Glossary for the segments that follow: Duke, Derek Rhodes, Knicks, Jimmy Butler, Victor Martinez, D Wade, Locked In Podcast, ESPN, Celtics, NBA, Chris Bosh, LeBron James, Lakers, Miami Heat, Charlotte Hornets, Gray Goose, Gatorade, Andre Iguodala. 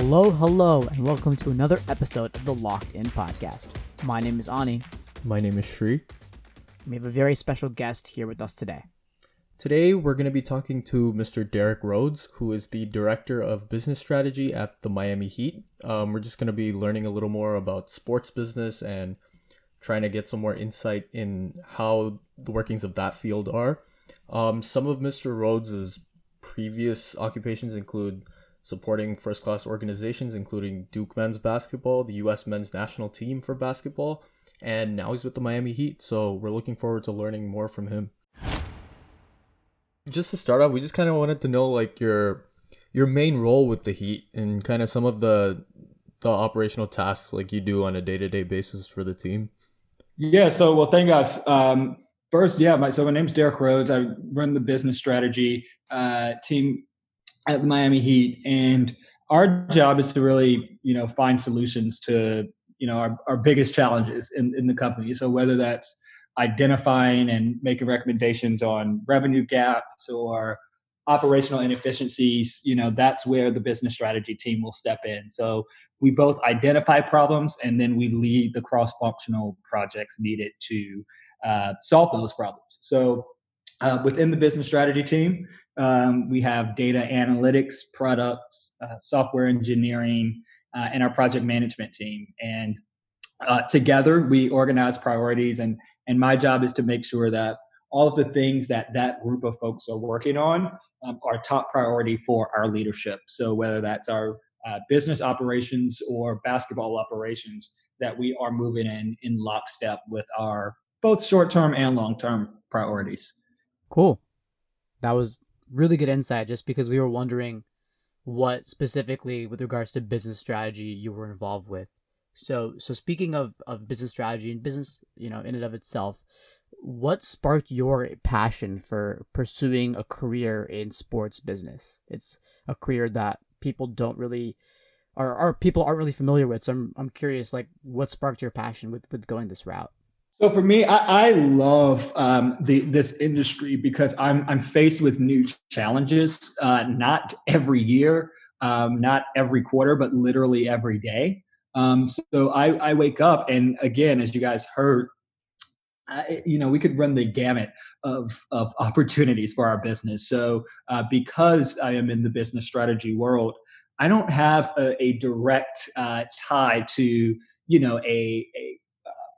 Hello, and welcome to another episode of the Locked In Podcast. My name is Ani. My name is Shri. We have a very special guest here with us today. Today, we're going to be talking to Mr. Derek Rhodes, who is the Director of Business Strategy at the Miami Heat. We're just going to be learning a little more about sports business and trying to get some more insight in how the workings of that field are. Some of Mr. Rhodes's previous occupations include supporting first-class organizations, including Duke men's basketball, the U.S. men's national team for basketball, and now he's with the Miami Heat, so we're looking forward to learning more from him. Just to start off, we just kind of wanted to know, like, your main role with the Heat and kind of some of the operational tasks, like, you do on a day-to-day basis for the team. Yeah, so, well, thank guys. First, my name's Derek Rhodes. I run the business strategy team at the Miami Heat, and our job is to really, find solutions to, our biggest challenges in the company. So whether that's identifying and making recommendations on revenue gaps or operational inefficiencies, that's where the business strategy team will step in. So we both identify problems, and then we lead the cross-functional projects needed to solve those problems. So within the business strategy team, we have data analytics, products, software engineering, and our project management team. And together we organize priorities. And my job is to make sure that all of the things that group of folks are working on are top priority for our leadership. So whether that's our business operations or basketball operations, that we are moving in lockstep with our both short-term and long-term priorities. Cool. That was really good insight, just because we were wondering what specifically with regards to business strategy you were involved with. So speaking of business strategy and business, in and of itself, what sparked your passion for pursuing a career in sports business? It's a career that people aren't really familiar with. So I'm curious, like, what sparked your passion with going this route? So for me, I love this industry because I'm faced with new challenges, not every year, not every quarter, but literally every day. So I wake up, and again, as you guys heard, we could run the gamut of opportunities for our business. So because I am in the business strategy world, I don't have a direct tie to a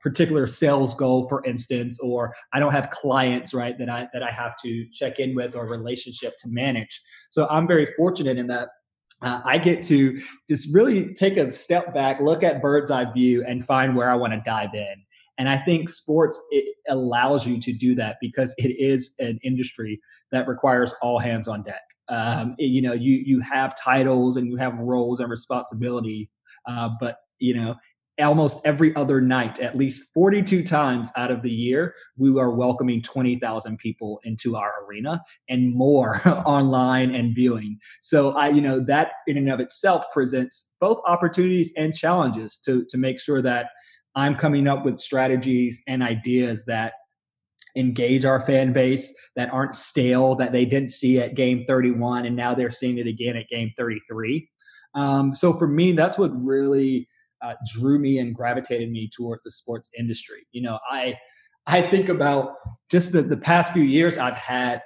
particular sales goal, for instance, or I don't have clients, right, that I have to check in with or relationship to manage. So I'm very fortunate in that I get to just really take a step back, look at bird's eye view, and find where I want to dive in. And I think sports, it allows you to do that because it is an industry that requires all hands on deck. You have titles and you have roles and responsibility, but almost every other night, at least 42 times out of the year, we are welcoming 20,000 people into our arena and more online and viewing. So I that in and of itself presents both opportunities and challenges to make sure that I'm coming up with strategies and ideas that engage our fan base, that aren't stale, that they didn't see at game 31 and now they're seeing it again at game 33. So for me, that's what really drew me and gravitated me towards the sports industry. I think about just the past few years I've had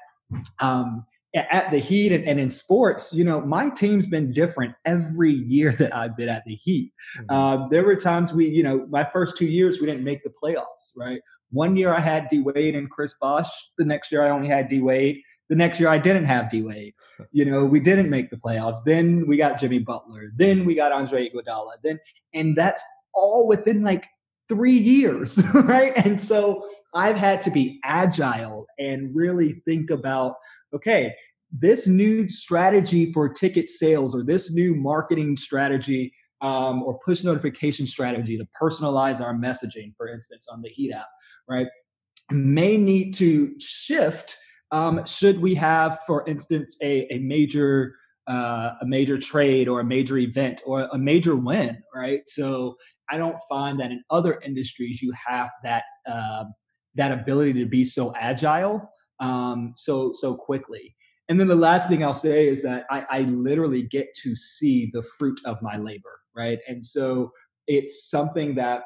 at the Heat and in sports. My team's been different every year that I've been at the Heat. Mm-hmm. There were times my first 2 years we didn't make the playoffs, right? One year I had D Wade and Chris Bosh. The next year I only had D Wade. The next year I didn't have D Wade. We didn't make the playoffs. Then we got Jimmy Butler. Then we got Andre Iguodala. And that's all within like 3 years, right? And so I've had to be agile and really think about, okay, this new strategy for ticket sales, or this new marketing strategy, or push notification strategy to personalize our messaging, for instance, on the Heat app, right, may need to shift. Should we have, for instance, a major trade or a major event or a major win, right? So I don't find that in other industries you have that ability to be so agile so quickly. And then the last thing I'll say is that I literally get to see the fruit of my labor, right? And so it's something that,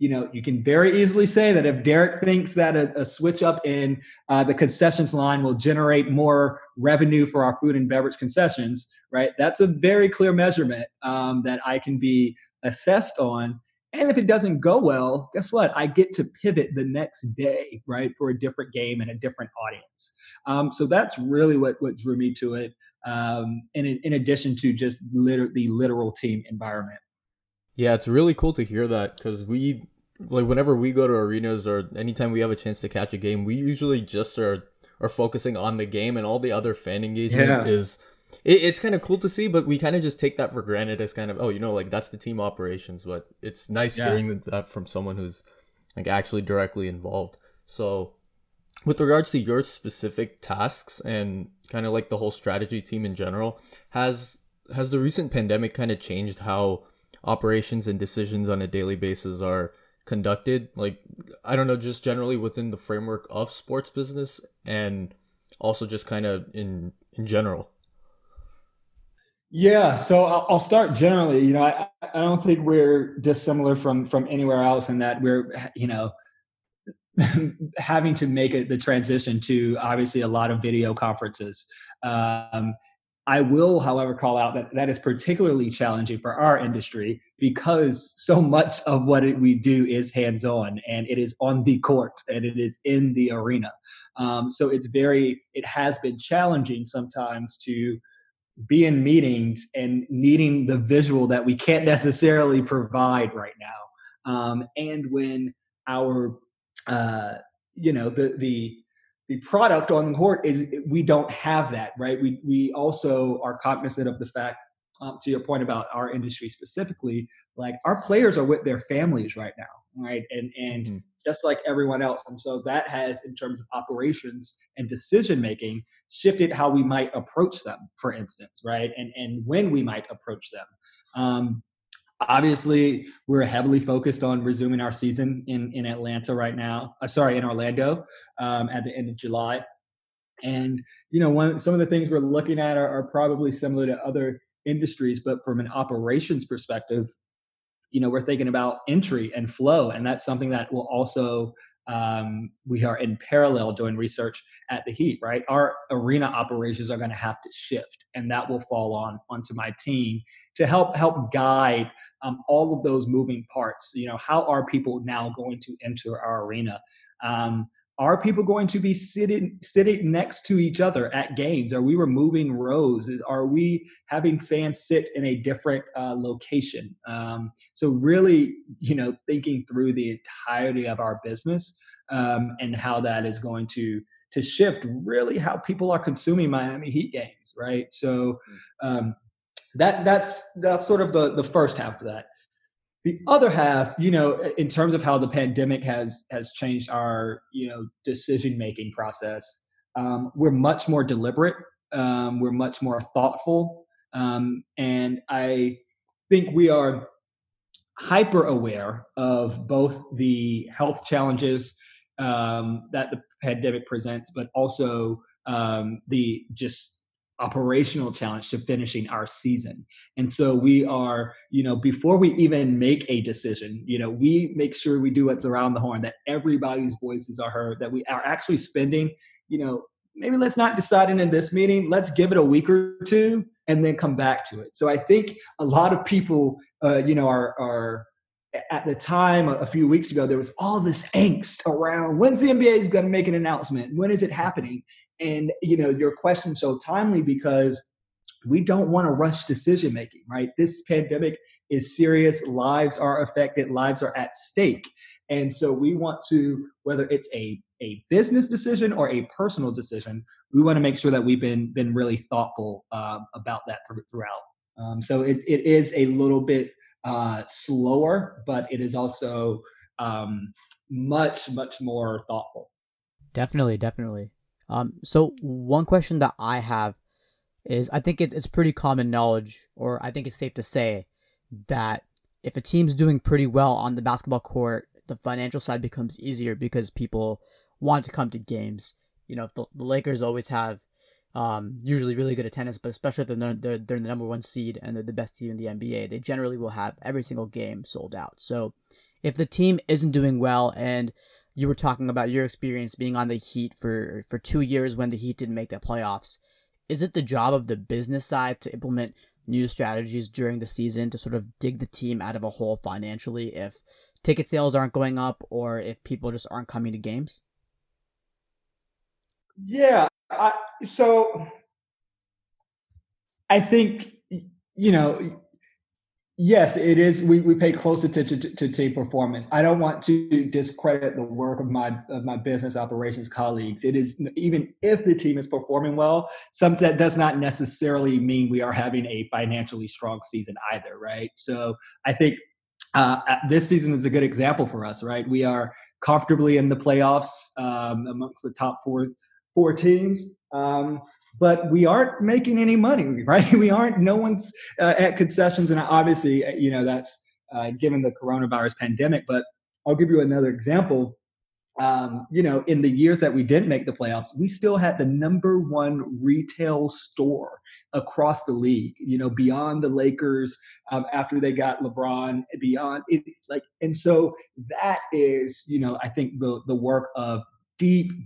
you know, you can very easily say that if Derek thinks that a switch up in the concessions line will generate more revenue for our food and beverage concessions, right? That's a very clear measurement that I can be assessed on. And if it doesn't go well, guess what? I get to pivot the next day, right, for a different game and a different audience. So that's really what drew me to it, in addition to just the literal team environment. Yeah, it's really cool to hear that, because we, like, whenever we go to arenas or anytime we have a chance to catch a game, we usually just are focusing on the game, and all the other fan engagement is it's kind of cool to see, but we kind of just take that for granted as kind of, oh, you know, like, that's the team operations. But it's nice hearing that from someone who's, like, actually directly involved. So with regards to your specific tasks and kind of like the whole strategy team in general, has the recent pandemic kind of changed how operations and decisions on a daily basis are conducted? Like, I don't know, just generally within the framework of sports business and also just kind of in general. Yeah. So I'll start generally. You know, I don't think we're dissimilar from anywhere else in that we're, you know, having to make the transition to obviously a lot of video conferences. I will, however, call out that that is particularly challenging for our industry because so much of what we do is hands-on, and it is on the court, and it is in the arena. So it has been challenging sometimes to be in meetings and needing the visual that we can't necessarily provide right now. And when our, you know, the product on the court is, we don't have that, right? We also are cognizant of the fact, to your point about our industry specifically, like, our players are with their families right now, right? And just like everyone else. And so that has, in terms of operations and decision-making, shifted how we might approach them, for instance, right? And when we might approach them. Obviously, we're heavily focused on resuming our season in Atlanta right now. In Orlando at the end of July. And, you know, some of the things we're looking at are probably similar to other industries, but from an operations perspective, you know, we're thinking about entry and flow. And that's something that will also, we are in parallel doing research at the Heat, right? Our arena operations are going to have to shift, and that will fall onto my team to help guide all of those moving parts. You know, how are people now going to enter our arena? Are people going to be sitting next to each other at games? Are we removing rows? Are we having fans sit in a different location? So really, you know, thinking through the entirety of our business and how that is going to shift really how people are consuming Miami Heat games, right? So that's sort of the first half of that. The other half, you know, in terms of how the pandemic has changed our, you know, decision-making process, we're much more deliberate. We're much more thoughtful. And I think we are hyper aware of both the health challenges that the pandemic presents, but also the just operational challenge to finishing our season. And so we are, you know, before we even make a decision, you know, we make sure we do what's around the horn, that everybody's voices are heard, that we are actually spending, you know, maybe let's not decide in this meeting, let's give it a week or two and then come back to it. So I think a lot of people, you know, are at the time, a few weeks ago, there was all this angst around when's the NBA is going to make an announcement? When is it happening? And, you know, your question's so timely because we don't want to rush decision-making, right? This pandemic is serious. Lives are affected. Lives are at stake. And so we want to, whether it's a business decision or a personal decision, we want to make sure that we've been really thoughtful about that throughout. So it is a little bit slower, but it is also much, much more thoughtful. Definitely. So one question that I have is, I think it's pretty common knowledge, or I think it's safe to say that if a team's doing pretty well on the basketball court, the financial side becomes easier because people want to come to games. You know, the Lakers always have usually really good at tennis, but especially if they're the number one seed and they're the best team in the NBA, they generally will have every single game sold out. So if the team isn't doing well, and you were talking about your experience being on the Heat for 2 years when the Heat didn't make the playoffs, is it the job of the business side to implement new strategies during the season to sort of dig the team out of a hole financially if ticket sales aren't going up or if people just aren't coming to games? Yeah. So I think, you know, yes, it is. We pay close attention to team performance. I don't want to discredit the work of my business operations colleagues. It is, even if the team is performing well, something that does not necessarily mean we are having a financially strong season either, right? So I think this season is a good example for us, right? We are comfortably in the playoffs amongst the top four teams. But we aren't making any money, right? No one's at concessions. And obviously, you know, that's given the coronavirus pandemic. But I'll give you another example. You know, in the years that we didn't make the playoffs, we still had the number one retail store across the league, you know, beyond the Lakers, after they got LeBron, beyond it, like, and so that is, you know, I think the work of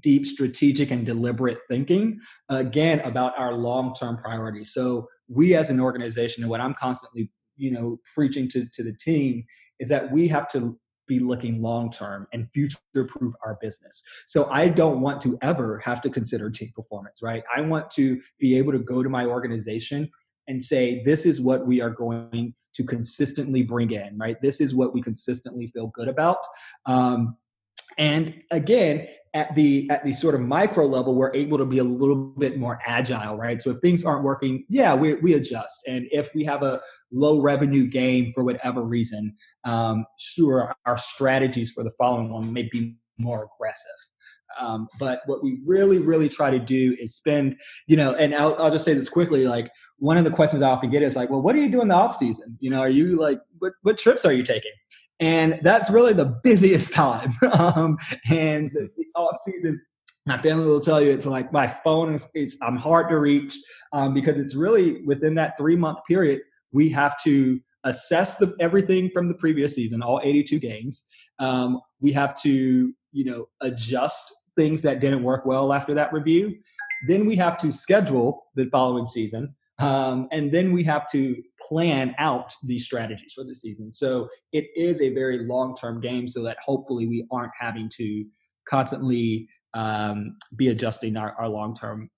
deep strategic and deliberate thinking, again, about our long-term priorities. So we as an organization, and what I'm constantly, you know, preaching to the team, is that we have to be looking long-term and future-proof our business. So I don't want to ever have to consider team performance, right? I want to be able to go to my organization and say, this is what we are going to consistently bring in, right? This is what we consistently feel good about. And again, at the sort of micro level, we're able to be a little bit more agile, right? So if things aren't working, yeah, we adjust. And if we have a low revenue game for whatever reason, sure, our strategies for the following one may be more aggressive. But what we really, really try to do is spend, you know, and I'll just say this quickly, like, one of the questions I often get is like, well, what are you doing in the off season? You know, are you like, what trips are you taking? And that's really the busiest time. And the off season, my family will tell you, it's like my phone is I'm hard to reach, because it's really within that 3-month period, we have to assess everything from the previous season, all 82 games. We have to, you know, adjust things that didn't work well after that review. Then we have to schedule the following season. And then we have to plan out these strategies for the season. So it is a very long-term game, so that hopefully we aren't having to constantly be adjusting our long-term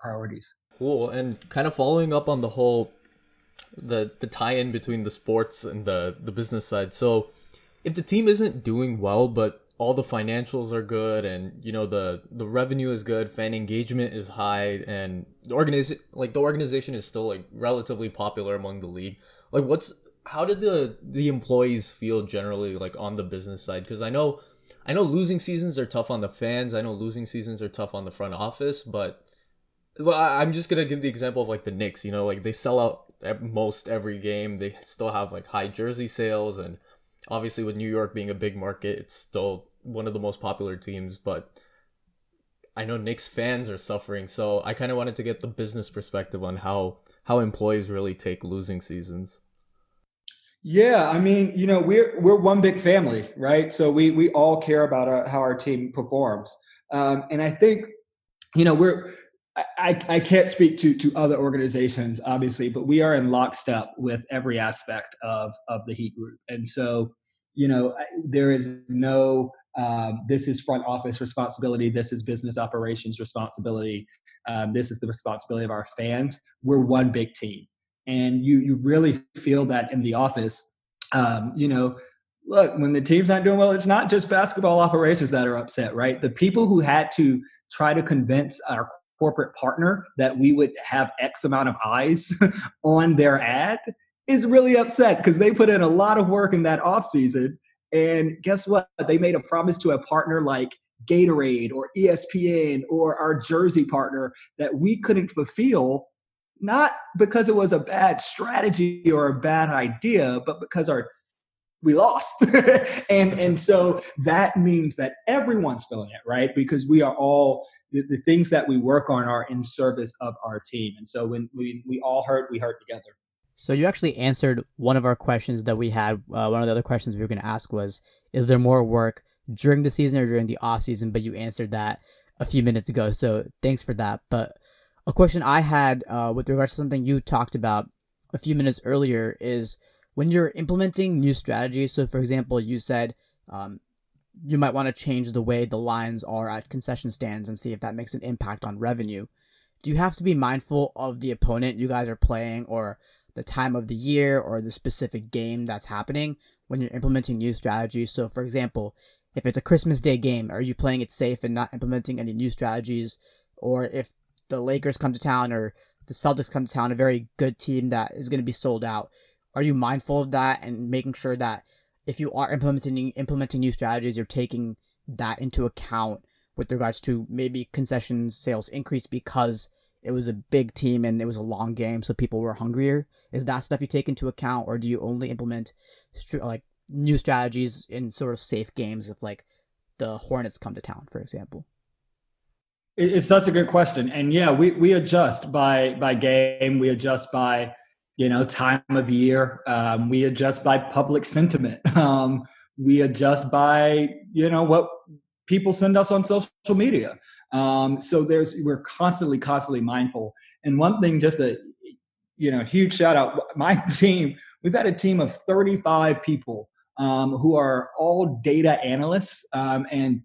priorities. Cool. And kind of following up on the whole, the tie-in between the sports and the business side. So if the team isn't doing well, but all the financials are good and, you know, the revenue is good, fan engagement is high, and the organization is still like relatively popular among the league. Like, how did the employees feel generally, like, on the business side? Because I know losing seasons are tough on the fans. I know losing seasons are tough on the front office, but I'm just going to give the example of like the Knicks, you know, like they sell out at most every game. They still have like high jersey sales, and obviously with New York being a big market, it's still one of the most popular teams, but I know Knicks fans are suffering. So I kind of wanted to get the business perspective on how employees really take losing seasons. Yeah, I mean, you know, we're one big family, right? So we all care about how our team performs, and I think, you know, I can't speak to other organizations, obviously, but we are in lockstep with every aspect of the Heat group, and so, you know, there is no. This is front office responsibility. This is business operations responsibility. This is the responsibility of our fans. We're one big team. And you really feel that in the office. You know, look, when the team's not doing well, it's not just basketball operations that are upset, right? The people who had to try to convince our corporate partner that we would have X amount of eyes on their ad is really upset, because they put in a lot of work in that offseason. And guess what? They made a promise to a partner like Gatorade or ESPN or our jersey partner that we couldn't fulfill, not because it was a bad strategy or a bad idea, but because our we lost. and so that means that everyone's feeling it, right? Because we are all, the things that we work on are in service of our team. And so when we all hurt, we hurt together. So you actually answered one of our questions that we had. One of the other questions we were going to ask was, is there more work during the season or during the off season? But you answered that a few minutes ago. So thanks for that. But a question I had with regards to something you talked about a few minutes earlier is, when you're implementing new strategies, so for example, you said you might want to change the way the lines are at concession stands and see if that makes an impact on revenue. Do you have to be mindful of the opponent you guys are playing or the time of the year or the specific game that's happening when you're implementing new strategies? So for example, if it's a Christmas Day game, are you playing it safe and not implementing any new strategies? Or if the Lakers come to town or the Celtics come to town, a very good team that is going to be sold out, are you mindful of that and making sure that if you are implementing new strategies, you're taking that into account with regards to maybe concession sales increase because it was a big team and it was a long game, so people were hungrier? Is that stuff you take into account, or do you only implement new strategies in sort of safe games if like the Hornets come to town, for example? It's such a good question. And yeah, we adjust by game. We adjust by time of year. We adjust by public sentiment. We adjust by, what people send us on social media. So we're constantly mindful. And one thing, just a, huge shout out, my team, we've had a team of 35 people who are all data analysts, and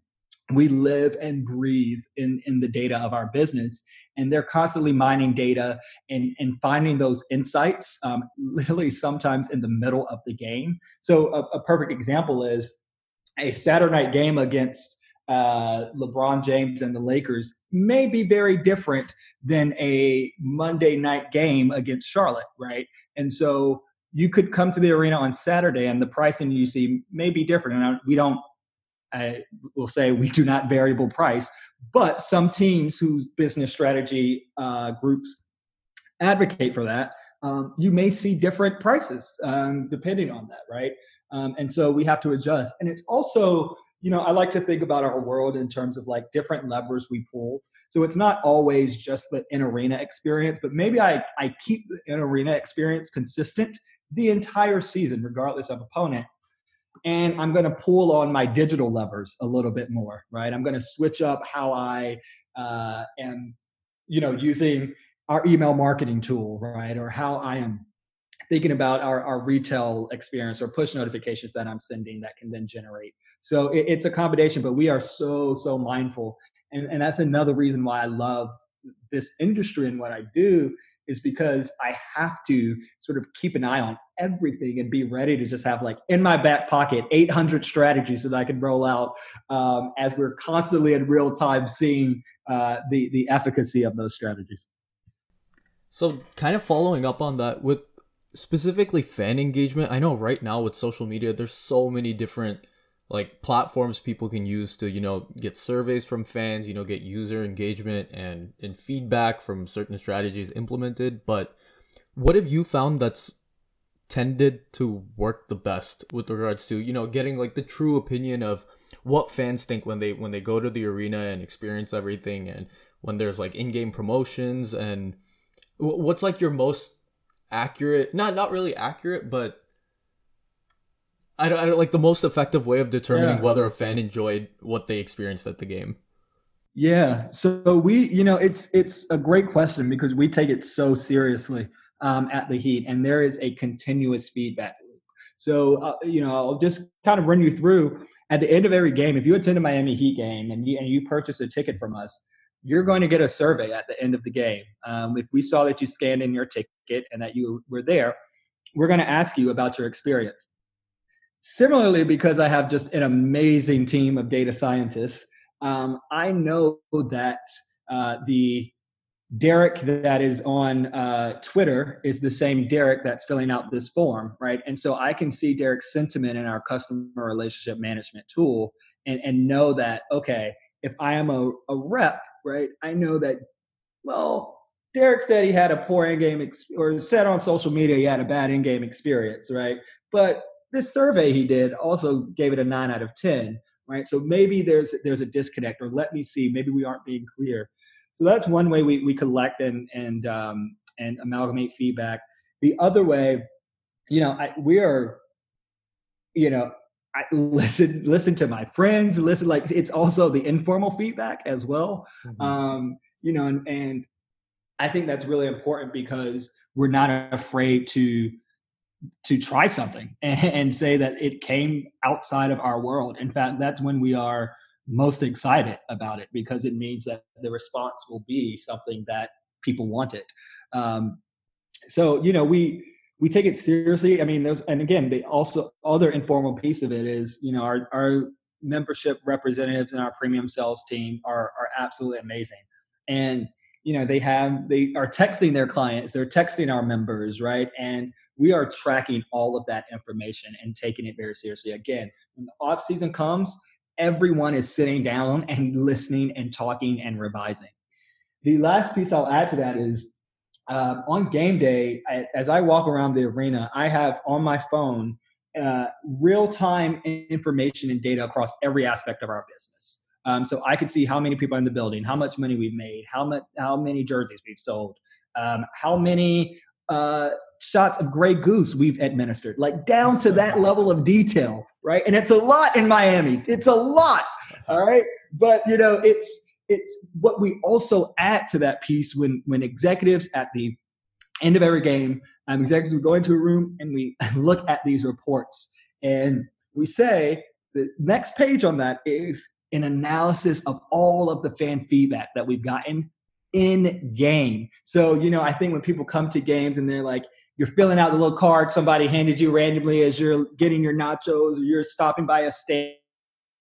we live and breathe in the data of our business. And they're constantly mining data and finding those insights, literally sometimes in the middle of the game. So a perfect example is a Saturday night game against LeBron James and the Lakers may be very different than a Monday night game against Charlotte, right? And so you could come to the arena on Saturday and the pricing you see may be different. And I will say we do not variable price, but some teams whose business strategy groups advocate for that, you may see different prices depending on that, right? And so we have to adjust. And it's also, I like to think about our world in terms of like different levers we pull. So it's not always just the in-arena experience, but maybe I keep the in-arena experience consistent the entire season, regardless of opponent. And I'm going to pull on my digital levers a little bit more, right? I'm going to switch up how I am, using our email marketing tool, right? Or how I am thinking about our retail experience or push notifications that I'm sending that can then generate. So it's a combination, but we are so mindful. And that's another reason why I love this industry and what I do, is because I have to sort of keep an eye on everything and be ready to just have like in my back pocket 800 strategies that I can roll out as we're constantly in real time seeing the efficacy of those strategies. So kind of following up on that with specifically fan engagement, I know right now with social media, there's so many different platforms people can use to, get surveys from fans, get user engagement and feedback from certain strategies implemented. But what have you found that's tended to work the best with regards to, getting the true opinion of what fans think when they go to the arena and experience everything, and when there's in-game promotions, and what's your most accurate, not really accurate, but I don't the most effective way of determining whether a fan enjoyed what they experienced at the game? Yeah. So we, it's a great question because we take it so seriously at the Heat, and there is a continuous feedback loop. So, I'll just kind of run you through at the end of every game. If you attend a Miami Heat game and you purchase a ticket from us, you're going to get a survey at the end of the game. If we saw that you scanned in your ticket and that you were there, we're going to ask you about your experience. Similarly, because I have just an amazing team of data scientists, I know that the Derek that is on Twitter is the same Derek that's filling out this form, right? And so I can see Derek's sentiment in our customer relationship management tool and know that, okay, if I am a rep, right, I know that, well, Derek said he had a poor in-game, or said on social media he had a bad in-game experience, right? But This survey he did also gave it a 9 out of 10, right? So maybe there's a disconnect, or let me see, maybe we aren't being clear. So that's one way we collect and amalgamate feedback. The other way, I listen to my friends, like it's also the informal feedback as well. Mm-hmm. And I think that's really important because we're not afraid to try something and say that it came outside of our world. In fact, that's when we are most excited about it, because it means that the response will be something that people wanted. We take it seriously. I mean, they also, other informal piece of it is, our membership representatives and our premium sales team are absolutely amazing. And, they are texting their clients, they're texting our members, right? And we are tracking all of that information and taking it very seriously. Again, when the off season comes, everyone is sitting down and listening and talking and revising. The last piece I'll add to that is, on game day, as I walk around the arena, I have on my phone real-time information and data across every aspect of our business. So I could see how many people are in the building, how much money we've made, how many jerseys we've sold, how many shots of Gray Goose we've administered, like down to that level of detail, right? And it's a lot in Miami. It's a lot, all right? But, it's what we also add to that piece when executives at the end of every game, executives would go into a room and we look at these reports and we say the next page on that is an analysis of all of the fan feedback that we've gotten in game. So, I think when people come to games and they're like, you're filling out the little card somebody handed you randomly as you're getting your nachos or you're stopping by a stand,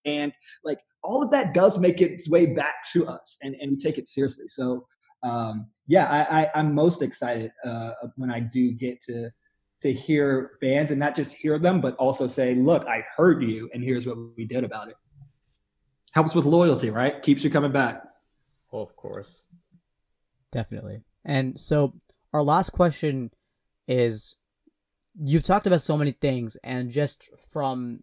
and like, all of that does make its way back to us, and we take it seriously. So, I'm most excited when I do get to hear fans, and not just hear them, but also say, look, I heard you, and here's what we did about it. Helps with loyalty, right? Keeps you coming back. Well, of course. Definitely. And so our last question is, you've talked about so many things, and just from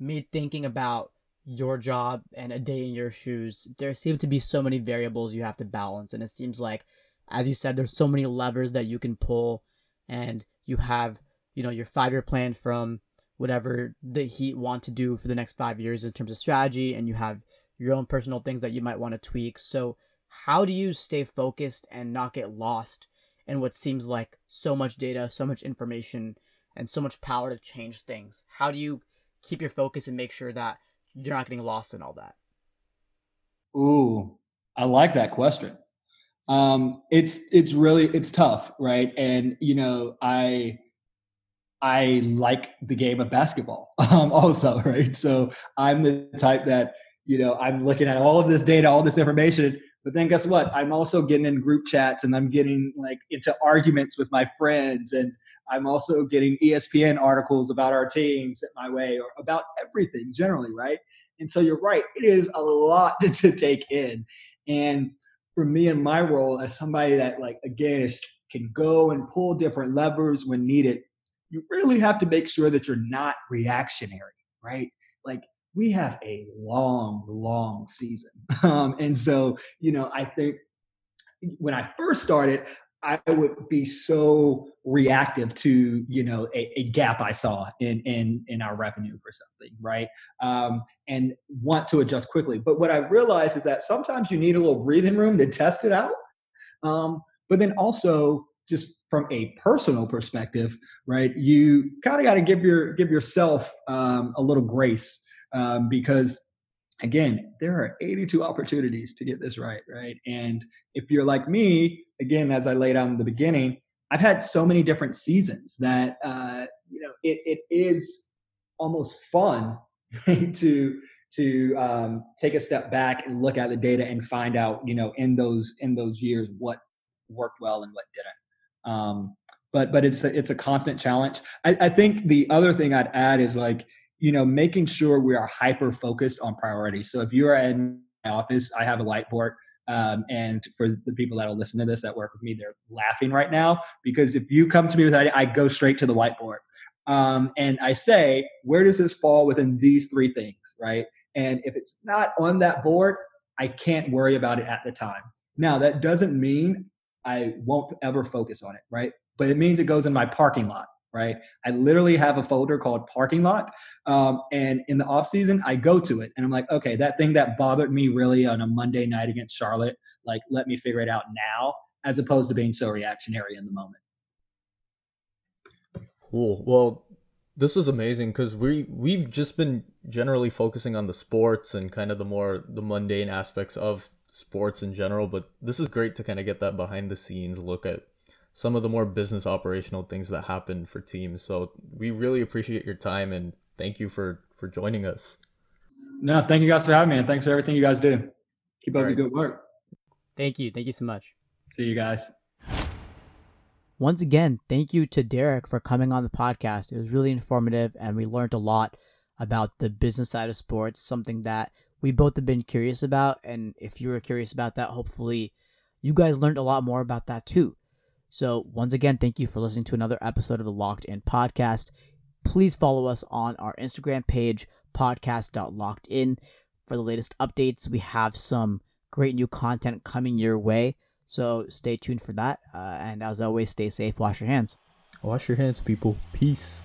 me thinking about your job and a day in your shoes, there seem to be so many variables you have to balance, and it seems like, as you said, there's so many levers that you can pull, and you have your 5-year plan from whatever the Heat want to do for the next 5 years in terms of strategy, and you have your own personal things that you might want to tweak. So how do you stay focused and not get lost in what seems like so much data, so much information, and so much power to change things? How do you keep your focus and make sure that you're not getting lost in all that? Ooh, I like that question. It's tough, right? And I like the game of basketball also, right? So I'm the type that I'm looking at all of this data, all this information, but then guess what? I'm also getting in group chats, and I'm getting like into arguments with my friends, and I'm also getting ESPN articles about our team sent my way, or about everything generally, right? And so you're right. It is a lot to take in. And for me in my role as somebody that, like, again, can go and pull different levers when needed, you really have to make sure that you're not reactionary, right? Like, we have a long, long season. And so, I think when I first started, I would be so reactive to, a gap I saw in our revenue for something, right? And want to adjust quickly. But what I realized is that sometimes you need a little breathing room to test it out. But then also, just from a personal perspective, right, you kind of got to give yourself a little grace, because again, there are 82 opportunities to get this right, right? And if you're like me, again, as I laid out in the beginning, I've had so many different seasons that, it is almost fun, right, to take a step back and look at the data and find out, in those years, what worked well and what didn't. But it's a constant challenge. I think the other thing I'd add is, like, making sure we are hyper-focused on priorities. So if you are in my office, I have a whiteboard. And for the people that will listen to this that work with me, they're laughing right now, because if you come to me with that, I go straight to the whiteboard. And I say, where does this fall within these three things, right? And if it's not on that board, I can't worry about it at the time. Now, that doesn't mean I won't ever focus on it, right? But it means it goes in my parking lot, right? I literally have a folder called parking lot. And in the off season, I go to it and I'm like, okay, that thing that bothered me really on a Monday night against Charlotte, like, let me figure it out now, as opposed to being so reactionary in the moment. Cool. Well, this is amazing because we've just been generally focusing on the sports and kind of the mundane aspects of sports in general, but this is great to kind of get that behind the scenes look at some of the more business operational things that happen for teams. So we really appreciate your time and thank you for joining us. No, thank you guys for having me and thanks for everything you guys do. Keep up the good work. Thank you. Thank you so much. See you guys. Once again, thank you to Derek for coming on the podcast. It was really informative and we learned a lot about the business side of sports, something that we both have been curious about. And if you were curious about that, hopefully you guys learned a lot more about that too. So once again, thank you for listening to another episode of the Locked In Podcast. Please follow us on our Instagram page, podcast.lockedin, for the latest updates. We have some great new content coming your way, so stay tuned for that. And as always, stay safe. Wash your hands. Wash your hands, people. Peace.